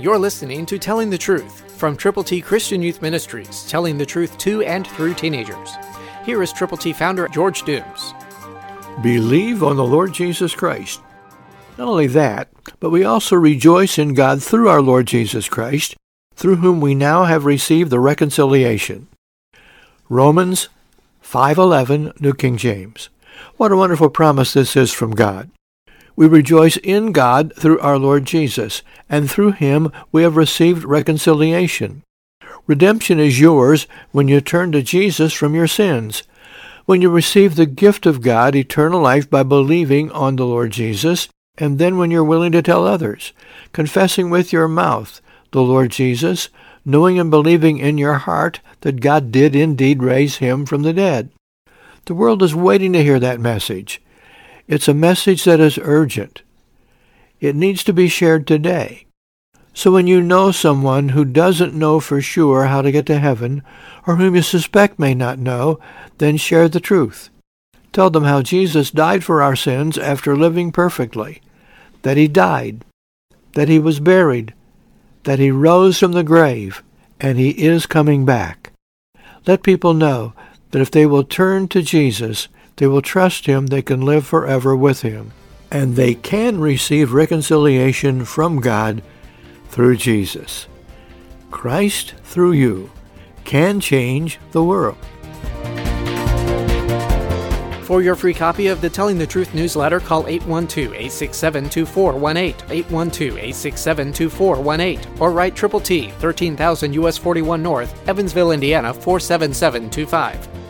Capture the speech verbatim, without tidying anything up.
You're listening to Telling the Truth from Triple T Christian Youth Ministries, telling the truth to and through teenagers. Here is Triple T founder George Dooms. Believe on the Lord Jesus Christ. Not only that, but we also rejoice in God through our Lord Jesus Christ, through whom we now have received the reconciliation. Romans five eleven, New King James. What a wonderful promise this is from God. We rejoice in God through our Lord Jesus, and through him we have received reconciliation. Redemption is yours when you turn to Jesus from your sins, when you receive the gift of God, eternal life, by believing on the Lord Jesus, and then when you're willing to tell others, confessing with your mouth the Lord Jesus, knowing and believing in your heart that God did indeed raise him from the dead. The world is waiting to hear that message. It's a message that is urgent. It needs to be shared today. So when you know someone who doesn't know for sure how to get to heaven, or whom you suspect may not know, then share the truth. Tell them how Jesus died for our sins after living perfectly, that he died, that he was buried, that he rose from the grave, and he is coming back. Let people know that if they will turn to Jesus, they will trust him, they can live forever with him, and they can receive reconciliation from God through Jesus. Christ through you can change the world. For your free copy of the Telling the Truth newsletter, call eight one two, eight six seven, two four one eight, eight one two, eight six seven, two four one eight, or write Triple T, thirteen thousand U S forty-one North, Evansville, Indiana, four seven seven two five.